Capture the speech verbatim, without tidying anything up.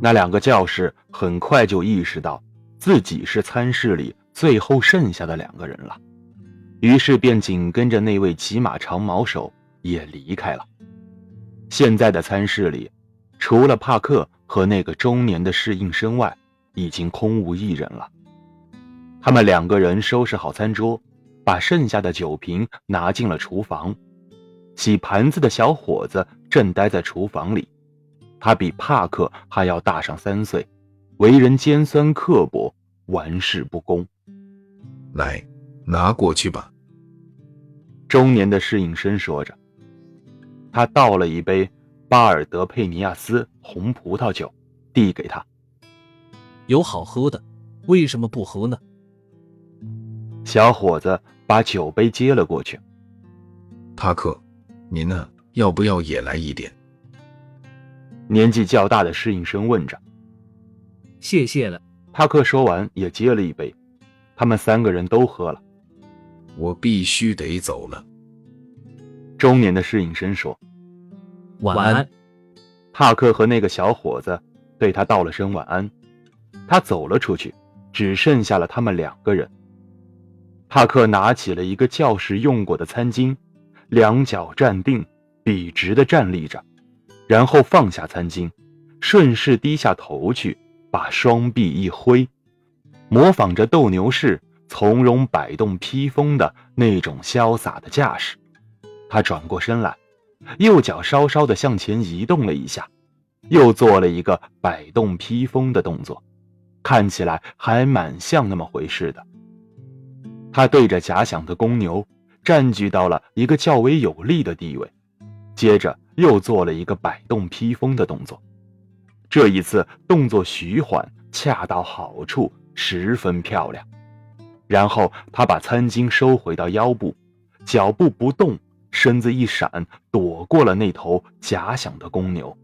那两个教士很快就意识到自己是参事里最后剩下的两个人了，于是便紧跟着那位骑马长矛手也离开了。现在的参事里除了帕克和那个中年的侍应身外，已经空无一人了。他们两个人收拾好餐桌，把剩下的酒瓶拿进了厨房。洗盘子的小伙子正待在厨房里，他比帕克还要大上三岁，为人尖酸刻薄，玩世不恭。来，拿过去吧。中年的侍应生说着，他倒了一杯巴尔德佩尼亚斯红葡萄酒递给他。有好喝的，为什么不喝呢？小伙子把酒杯接了过去。帕克，您呢，要不要也来一点？年纪较大的侍应生问着。谢谢了。帕克说完也接了一杯，他们三个人都喝了。我必须得走了。中年的侍应生说。晚安。帕克和那个小伙子对他道了声晚安，他走了出去，只剩下了他们两个人。帕克拿起了一个教室用过的餐巾，两脚站定，笔直地站立着，然后放下餐巾，顺势低下头去，把双臂一挥，模仿着斗牛士从容摆动披风的那种潇洒的架势。他转过身来，右脚稍稍地向前移动了一下，又做了一个摆动披风的动作，看起来还蛮像那么回事的。他对着假想的公牛占据到了一个较为有利的地位，接着又做了一个摆动披风的动作，这一次动作徐缓，恰到好处，十分漂亮。然后他把餐巾收回到腰部，脚步不动，身子一闪，躲过了那头假想的公牛。